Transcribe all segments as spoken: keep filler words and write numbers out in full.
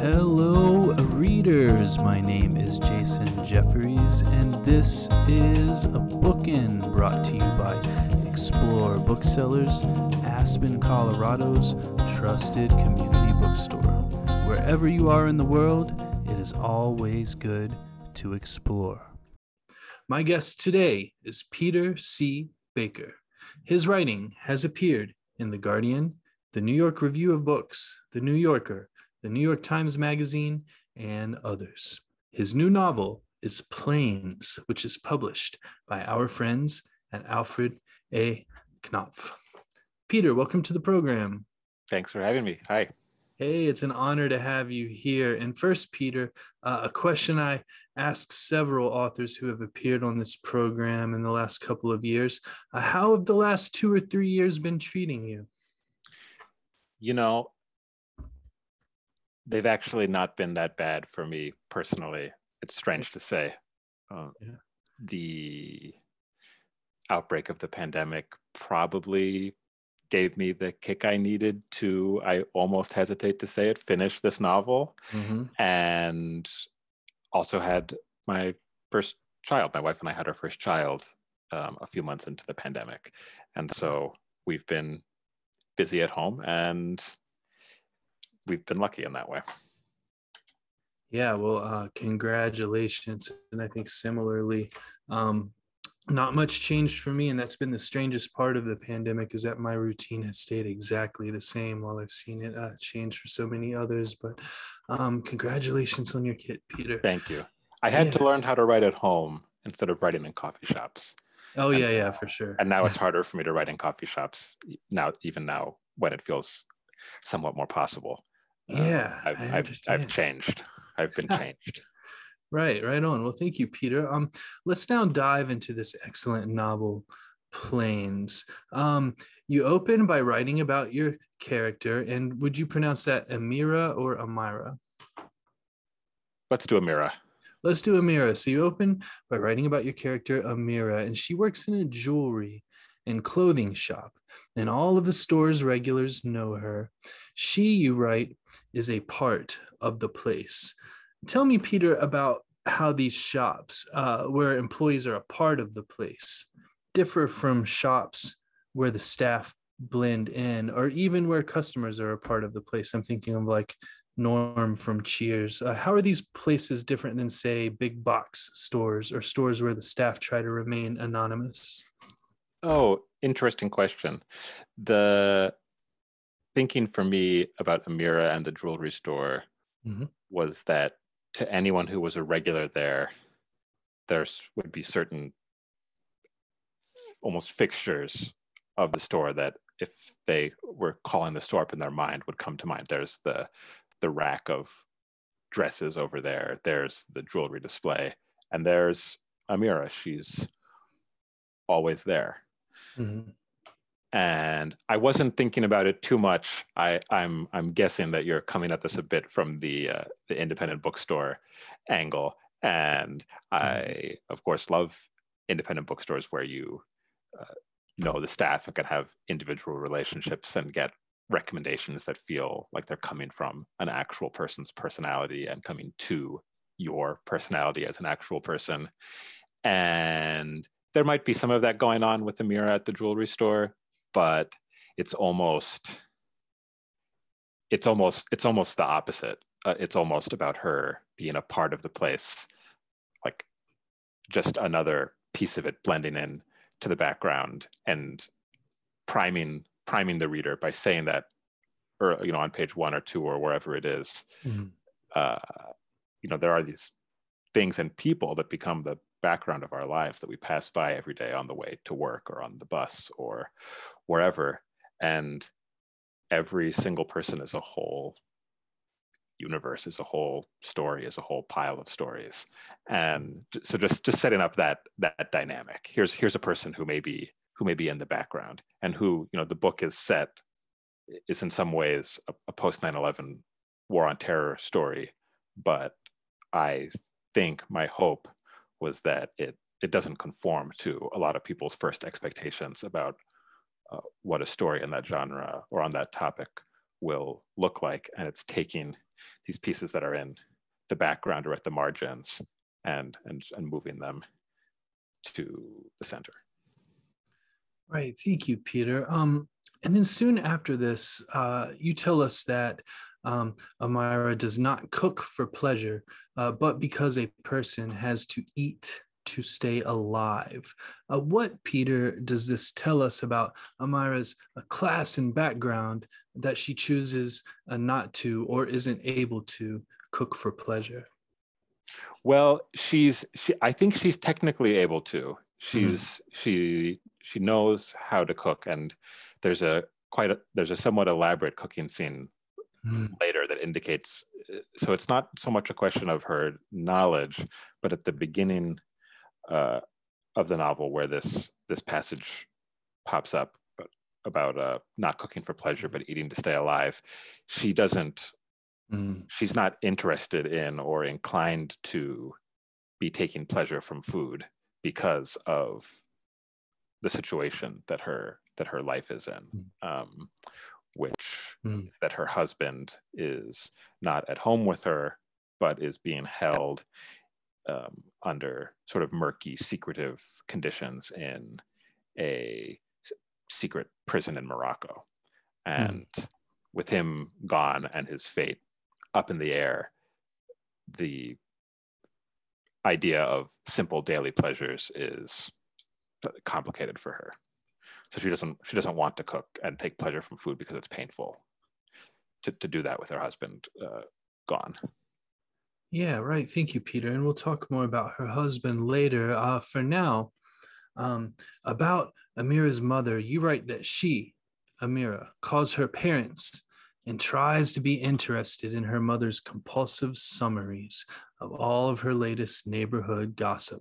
Hello, readers. My name is Jason Jefferies, and this is a Bookin', brought to you by Explore Booksellers, Aspen, Colorado's trusted community bookstore. Wherever you are in the world, it is always good to explore. My guest today is Peter C. Baker. His writing has appeared in The Guardian, The New York Review of Books, The New Yorker, The New York Times Magazine, and others. His new novel is Planes, which is published by our friends at Alfred A. Knopf. Peter, welcome to the program. Thanks for having me. Hi. Hey, it's an honor to have you here. And first, Peter, uh, a question I ask several authors who have appeared on this program in the last couple of years. Uh, how have the last two or three years been treating you? You know, they've actually not been that bad for me personally. It's strange to say. Uh, yeah. The outbreak of the pandemic probably gave me the kick I needed to, I almost hesitate to say it, finish this novel. Mm-hmm. And also had my first child. My wife and I had our first child um, a few months into the pandemic. And so we've been busy at home, and we've been lucky in that way. Yeah, well, uh, congratulations. And I think similarly, um, not much changed for me. And that's been the strangest part of the pandemic, is that my routine has stayed exactly the same, while I've seen it uh, change for so many others. But um, congratulations on your kid, Peter. Thank you. I had yeah. to learn how to write at home instead of writing in coffee shops. Oh, and, yeah, yeah, for sure. And now it's harder for me to write in coffee shops now, even now when it feels somewhat more possible. Yeah, uh, I've, I've, I've changed. I've been changed. Right, right on. Well, thank you, Peter. Um, let's now dive into this excellent novel, Planes. Um, you open by writing about your character, and would you pronounce that Amira or Amira? Let's do Amira. Let's do Amira. So you open by writing about your character, Amira, and she works in a jewelry and clothing shop, and all of the store's regulars know her. She, you write, is a part of the place. Tell me, Peter, about how these shops, uh, where employees are a part of the place, differ from shops where the staff blend in, or even where customers are a part of the place. I'm thinking of like Norm from Cheers. Uh, how are these places different than, say, big box stores or stores where the staff try to remain anonymous? Oh, interesting question. The thinking for me about Amira and the jewelry store mm-hmm. was that to anyone who was a regular there, there would be certain almost fixtures of the store that, if they were calling the store up in their mind, would come to mind. There's the the rack of dresses over there. There's the jewelry display. And there's Amira. She's always there. Mm-hmm. And I wasn't thinking about it too much. I, I'm I'm guessing that you're coming at this a bit from the uh, the independent bookstore angle, and I of course love independent bookstores where you uh, know the staff and can have individual relationships and get recommendations that feel like they're coming from an actual person's personality and coming to your personality as an actual person. And there might be some of that going on with Amira at the jewelry store, but it's almost, it's almost, it's almost the opposite. Uh, it's almost about her being a part of the place, like just another piece of it blending in to the background and priming, priming the reader by saying that, or, you know, on page one or two or wherever it is, mm-hmm. uh, you know, there are these things and people that become the background of our lives that we pass by every day on the way to work or on the bus or wherever, and every single person is a whole universe, is a whole story, is a whole pile of stories. And so just just setting up that that dynamic, here's here's a person who may be who may be in the background, and who, you know, the book is set is in some ways a, a post nine eleven war on terror story, but I think my hope was that it it doesn't conform to a lot of people's first expectations about uh, what a story in that genre or on that topic will look like, and it's taking these pieces that are in the background or at the margins and, and, and moving them to the center. Right, thank you, Peter. Um, and then soon after this, uh, you tell us that um, Amira does not cook for pleasure, uh, but because a person has to eat to stay alive. Uh, what, Peter, does this tell us about Amira's uh, class and background that she chooses uh, not to or isn't able to cook for pleasure? Well, she's. She, I think she's technically able to. She's mm-hmm. she she knows how to cook, and there's a quite a, there's a somewhat elaborate cooking scene mm-hmm. later that indicates. So it's not so much a question of her knowledge, but at the beginning uh, of the novel, where this this passage pops up about uh, not cooking for pleasure but eating to stay alive, she doesn't. Mm. She's not interested in or inclined to be taking pleasure from food because of the situation that her that her life is in, um, which mm. that her husband is not at home with her, but is being held um, under sort of murky, secretive conditions in a secret prison in Morocco, and mm. with him gone and his fate up in the air, the idea of simple daily pleasures is complicated for her. So she doesn't she doesn't want to cook and take pleasure from food because it's painful to, to do that with her husband uh, gone. Yeah, right. Thank you, Peter. And we'll talk more about her husband later. Uh, for now, um, about Amira's mother, you write that she, Amira, calls her parents and tries to be interested in her mother's compulsive summaries of all of her latest neighborhood gossip.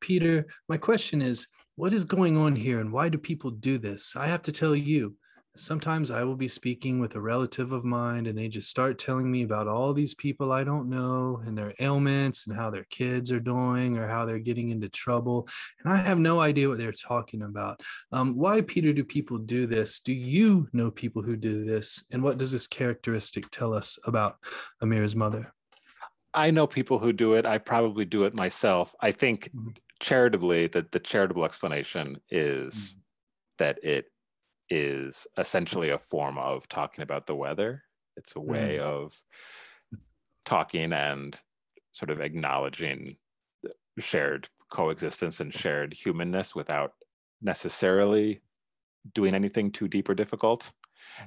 Peter, my question is, what is going on here and why do people do this? I have to tell you, sometimes I will be speaking with a relative of mine and they just start telling me about all these people I don't know and their ailments and how their kids are doing or how they're getting into trouble. And I have no idea what they're talking about. Um, why, Peter, do people do this? Do you know people who do this? And what does this characteristic tell us about Amira's mother? I know people who do it. I probably do it myself. I think mm-hmm. charitably that the charitable explanation is mm-hmm. that it is essentially a form of talking about the weather. It's a way mm-hmm. of talking and sort of acknowledging shared coexistence and shared humanness without necessarily doing anything too deep or difficult.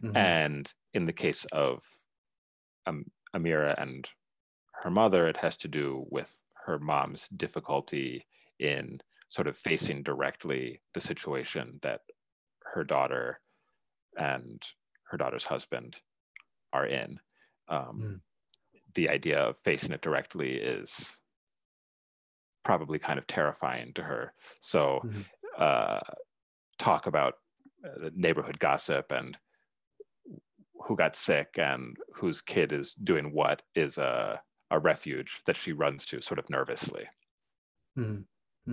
Mm-hmm. And in the case of um, Amira and her mother, it has to do with her mom's difficulty in sort of facing directly the situation that her daughter and her daughter's husband are in. Um, mm. The idea of facing it directly is probably kind of terrifying to her. So mm-hmm. uh, talk about uh, neighborhood gossip and who got sick and whose kid is doing what is a, a refuge that she runs to sort of nervously. Mm-hmm.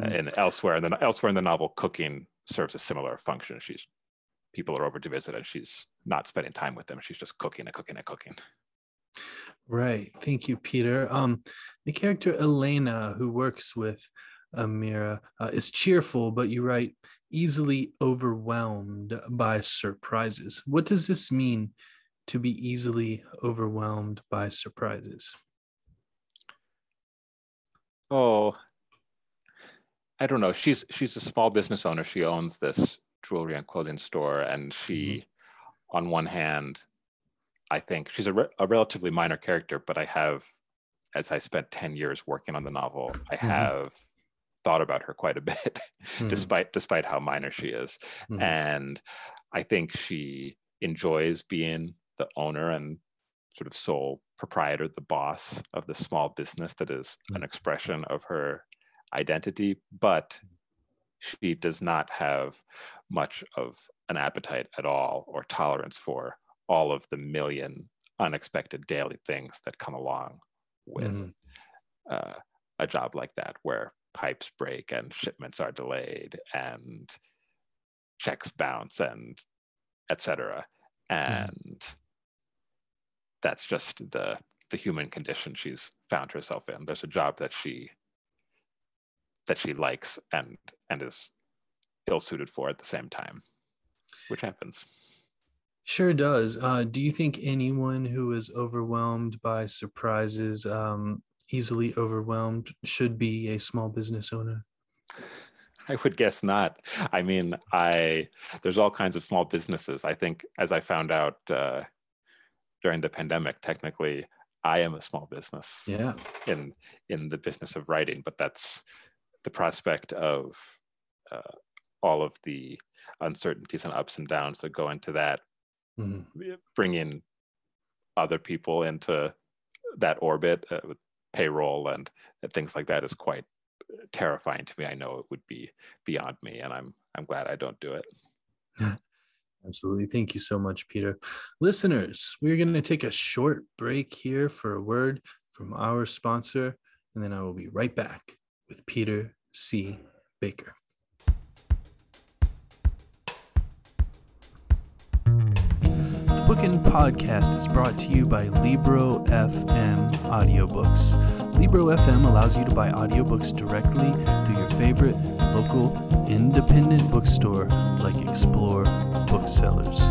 And elsewhere, and then elsewhere in the novel, cooking serves a similar function. She's people are over to visit, and she's not spending time with them. She's just cooking and cooking and cooking. Right. Thank you, Peter. Um, the character Elena, who works with Amira, uh, is cheerful, but you write easily overwhelmed by surprises. What does this mean to be easily overwhelmed by surprises? Oh. I don't know. She's she's a small business owner. She owns this jewelry and clothing store, and she, mm-hmm. on one hand, I think she's a, re- a relatively minor character. But I have, as I spent ten years working on the novel, I mm-hmm. have thought about her quite a bit, mm-hmm. despite despite how minor she is. Mm-hmm. And I think she enjoys being the owner and sort of sole proprietor, the boss of the small business that is mm-hmm. an expression of her identity, but she does not have much of an appetite at all or tolerance for all of the million unexpected daily things that come along with mm-hmm. uh, a job like that, where pipes break and shipments are delayed and checks bounce and et cetera. And mm-hmm. that's just the the human condition she's found herself in. There's a job that she that she likes and and is ill-suited for at the same time, which happens. Sure does. Uh, do you think anyone who is overwhelmed by surprises, um, easily overwhelmed, should be a small business owner? I would guess not. I mean, I there's all kinds of small businesses. I think, as I found out uh, during the pandemic, technically, I am a small business. Yeah. In in the business of writing, but that's the prospect of uh, all of the uncertainties and ups and downs that go into that. Mm-hmm. Bringing other people into that orbit uh, with payroll and, and things like that is quite terrifying to me. I know it would be beyond me, and I'm I'm glad I don't do it. Absolutely. Thank you so much, Peter. Listeners, we're going to take a short break here for a word from our sponsor, and then I will be right back with Peter C. Baker. Bookin' Podcast is brought to you by Libro F M Audiobooks. Libro F M allows you to buy audiobooks directly through your favorite local independent bookstore like Explore Booksellers.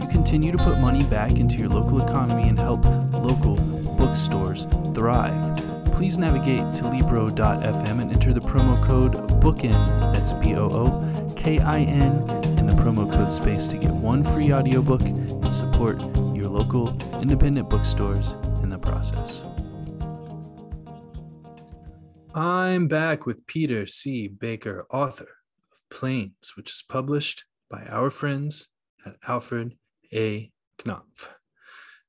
You continue to put money back into your local economy and help local bookstores thrive. Please navigate to Libro dot F M and enter the promo code BOOKIN, that's B O O K I N, in the promo code space to get one free audiobook and support your local independent bookstores in the process. I'm back with Peter C. Baker, author of Planes, which is published by our friends at Alfred A. Knopf.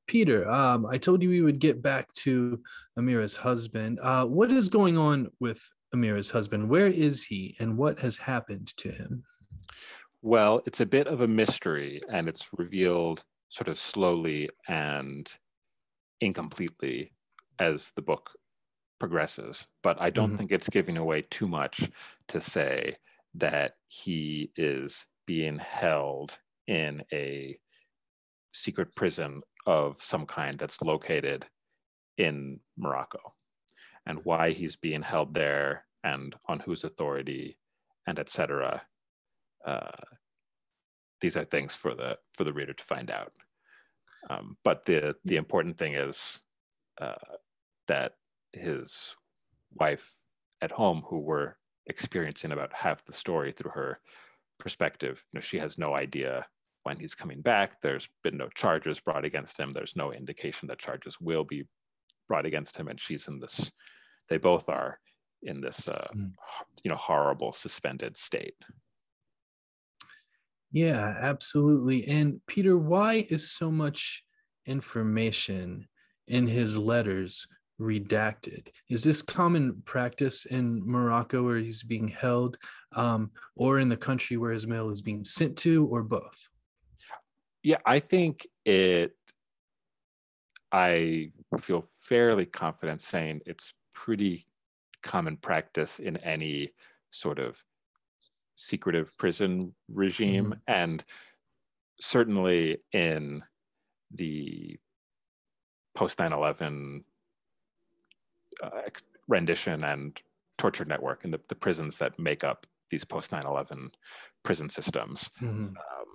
Peter, um, I told you we would get back to Amira's husband. Uh, what is going on with Amira's husband? Where is he, and what has happened to him? Well, it's a bit of a mystery, and it's revealed sort of slowly and incompletely as the book progresses. But I don't mm-hmm. think it's giving away too much to say that he is being held in a secret prison of some kind that's located in Morocco, and why he's being held there and on whose authority and et cetera. Uh, these are things for the for the reader to find out. Um, but the the important thing is uh, that his wife at home, who we're experiencing about half the story through her perspective, you know, she has no idea when he's coming back. There's been no charges brought against him. There's no indication that charges will be brought against him, and she's in this. They both are in this, uh, you know, horrible suspended state. Yeah, absolutely. And Peter, why is so much information in his letters redacted? Is this common practice in Morocco where he's being held, um, or in the country where his mail is being sent to, or both? Yeah, I think it, I feel fairly confident saying it's pretty common practice in any sort of secretive prison regime, mm-hmm. and certainly in the post nine eleven uh, rendition and torture network, and the, the prisons that make up these post nine eleven prison systems. Mm-hmm. Um,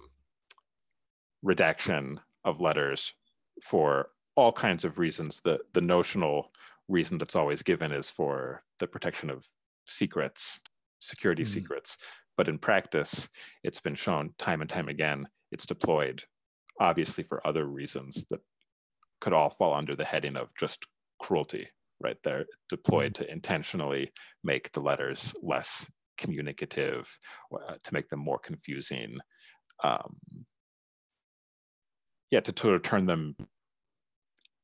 redaction of letters for all kinds of reasons. The, the notional reason that's always given is for the protection of secrets, security mm-hmm. secrets. But in practice, it's been shown time and time again, it's deployed obviously for other reasons that could all fall under the heading of just cruelty, right? They're deployed to intentionally make the letters less communicative, uh, to make them more confusing. Um, yeah, to, to turn them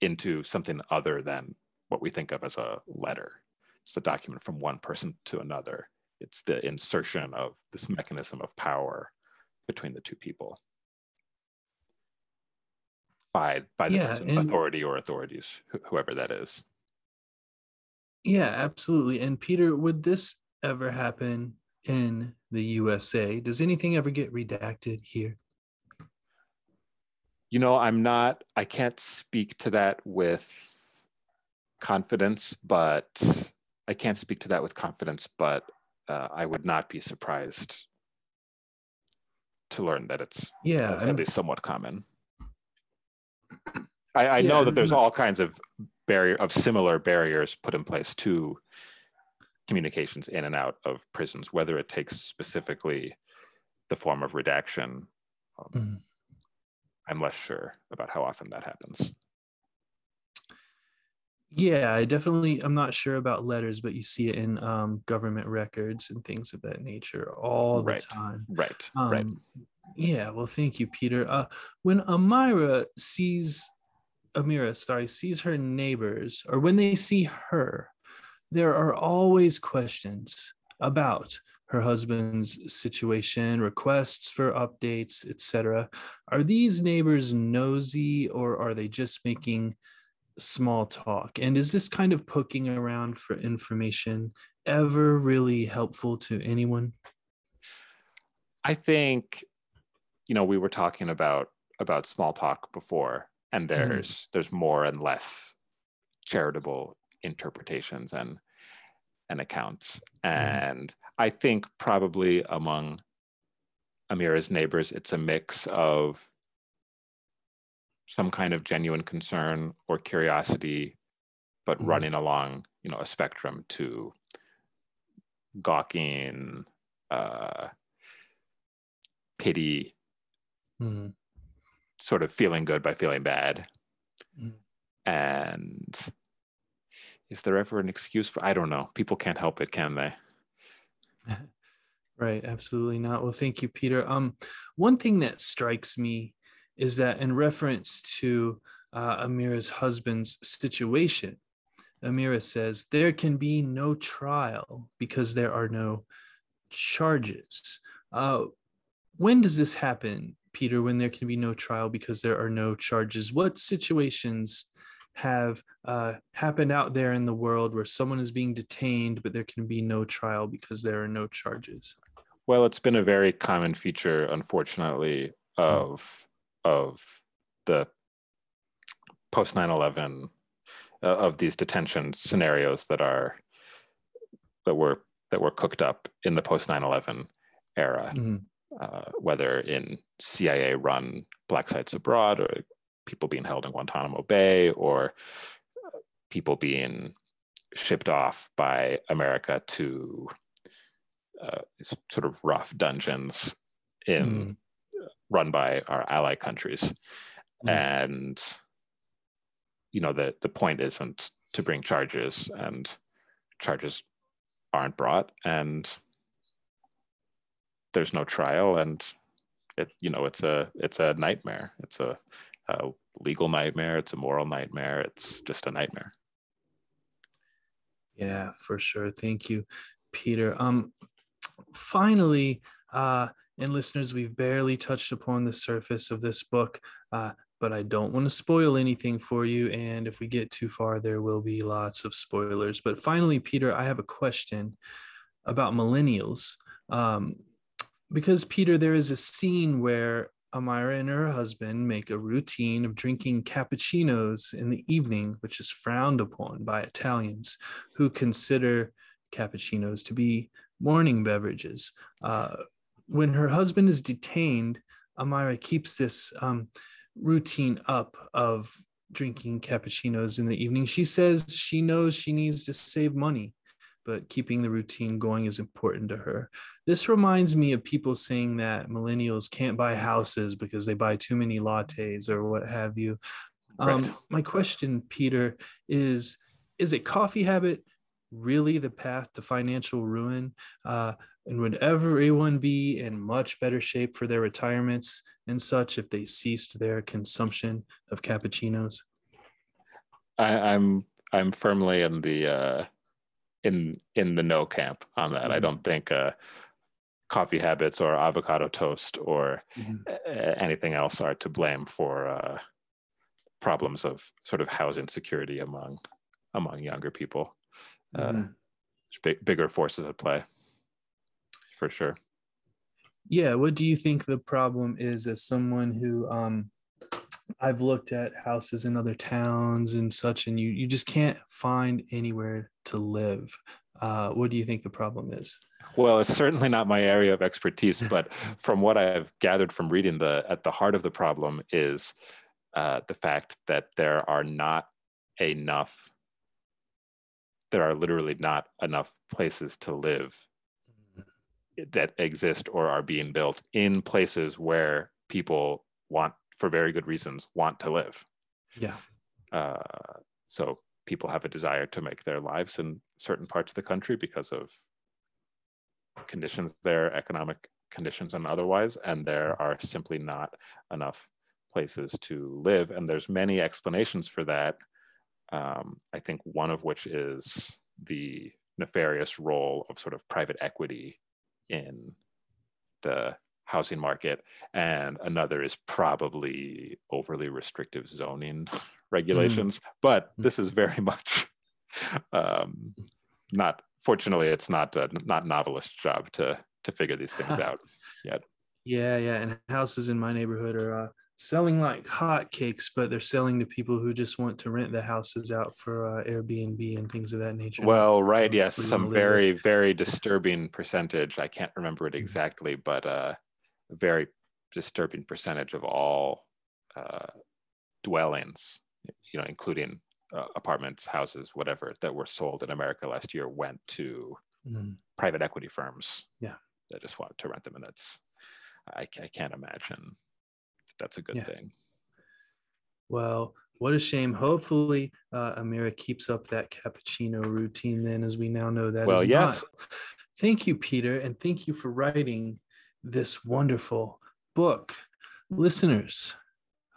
into something other than what we think of as a letter. It's a document from one person to another. It's the insertion of this mechanism of power between the two people by by the yeah, and, authority or authorities, wh- whoever that is. Yeah, absolutely. And Peter, would this ever happen in the U S A? Does anything ever get redacted here? You know, I'm not, I can't speak to that with confidence, but I can't speak to that with confidence, but uh, I would not be surprised to learn that it's yeah, at least somewhat common. I, I yeah, know that there's all kinds of barrier of similar barriers put in place to communications in and out of prisons, whether it takes specifically the form of redaction. Um, mm. I'm less sure about how often that happens. Yeah, I definitely, I'm not sure about letters, but you see it in um, government records and things of that nature all the right. time. Right, um, right. Yeah, well, thank you, Peter. Uh, when Amira sees, Amira, sorry, sees her neighbors, or when they see her, there are always questions about her husband's situation, requests for updates, et cetera. Are these neighbors nosy, or are they just making small talk? And is this kind of poking around for information ever really helpful to anyone? I think, you know, we were talking about about small talk before, and there's mm. there's more and less charitable interpretations and and accounts. And mm. I think probably among Amira's neighbors, it's a mix of some kind of genuine concern or curiosity, but mm-hmm. running along, you know, a spectrum to gawking, uh, pity, mm-hmm. sort of feeling good by feeling bad. Mm-hmm. And is there ever an excuse for, I don't know, people can't help it, can they? Right, absolutely not. Well, thank you, Peter. Um, one thing that strikes me is that in reference to uh, Amira's husband's situation, Amira says, there can be no trial because there are no charges. Uh, when does this happen, Peter, when there can be no trial because there are no charges? What situations have uh, happened out there in the world where someone is being detained, but there can be no trial because there are no charges? Well, it's been a very common feature, unfortunately, of... Mm-hmm. of the post nine eleven uh, of these detention scenarios that are that were that were cooked up in the post nine eleven era, mm-hmm. uh, whether in C I A run black sites abroad, or people being held in Guantanamo Bay, or people being shipped off by America to uh, sort of rough dungeons in mm-hmm. run by our ally countries. Mm. And, you know, the, the point isn't to bring charges, and charges aren't brought, and there's no trial, and it, you know, it's a, it's a nightmare. It's a, a legal nightmare. It's a moral nightmare. It's just a nightmare. Yeah, for sure. Thank you, Peter. Um, finally, uh, and listeners, we've barely touched upon the surface of this book, uh, but I don't want to spoil anything for you. And if we get too far, there will be lots of spoilers. But finally, Peter, I have a question about millennials. Um, because, Peter, there is a scene where Amira and her husband make a routine of drinking cappuccinos in the evening, which is frowned upon by Italians who consider cappuccinos to be morning beverages. Uh, When her husband is detained, Amira keeps this um, routine up of drinking cappuccinos in the evening. She says she knows she needs to save money, but keeping the routine going is important to her. This reminds me of people saying that millennials can't buy houses because they buy too many lattes or what have you. Um, right. My question, Peter, is, is a coffee habit really the path to financial ruin? Uh, And would everyone be in much better shape for their retirements and such if they ceased their consumption of cappuccinos? I, I'm I'm firmly in the uh, in in the no camp on that. Mm-hmm. I don't think uh, coffee habits or avocado toast or mm-hmm. anything else are to blame for uh, problems of sort of housing security among among younger people. Mm-hmm. Uh, big, bigger forces at play. For sure. Yeah. What do you think the problem is as someone who um, I've looked at houses in other towns and such, and you you just can't find anywhere to live. Uh, what do you think the problem is? Well, it's certainly not my area of expertise, but from what I've gathered from reading, the at the heart of the problem is uh, the fact that there are not enough, there are literally not enough places to live that exist or are being built in places where people want, for very good reasons, want to live. Yeah. Uh, so people have a desire to make their lives in certain parts of the country because of conditions there, economic conditions and otherwise, and there are simply not enough places to live. And there's many explanations for that. Um, I think one of which is the nefarious role of sort of private equity in the housing market, and another is probably overly restrictive zoning regulations. Mm. But this is very much um, not. Fortunately, it's not a, not novelist's job to to figure these things out yet. Yeah, yeah, and houses in my neighborhood are uh, selling like hotcakes, but they're selling to people who just want to rent the houses out for uh, Airbnb and things of that nature. Well, right, yes, some very, very disturbing percentage. I can't remember it exactly, but uh, a very disturbing percentage of all uh, dwellings, you know, including Uh, apartments, houses, whatever, that were sold in America last year went to mm. private equity firms. Yeah, that just wanted to rent them, and that's I, I can't imagine that that's a good yeah. thing. Well, what a shame. Hopefully, uh, Amira keeps up that cappuccino routine. Then, as we now know that. Well, is yes. Not. Thank you, Peter, and thank you for writing this wonderful book, listeners.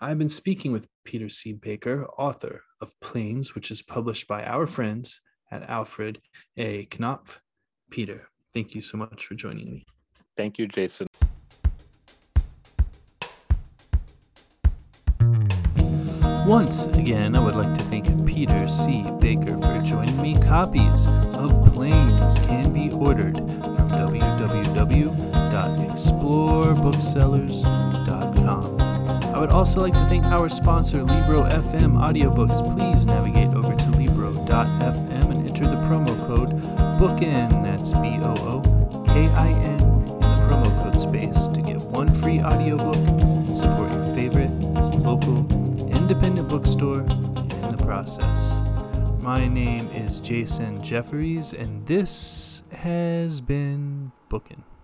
I've been speaking with Peter C. Baker, author of Planes, which is published by our friends at Alfred A. Knopf. Peter, thank you so much for joining me. Thank you, Jason. Once again, I would like to thank Peter C. Baker for joining me. Copies of Planes can be ordered from w w w dot explore booksellers dot com. I would also like to thank our sponsor, Libro F M Audiobooks. Please navigate over to libro dot f m and enter the promo code BOOKIN, that's B O O K I N, in the promo code space to get one free audiobook and support your favorite local independent bookstore in the process. My name is Jason Jefferies, and this has been BOOKIN.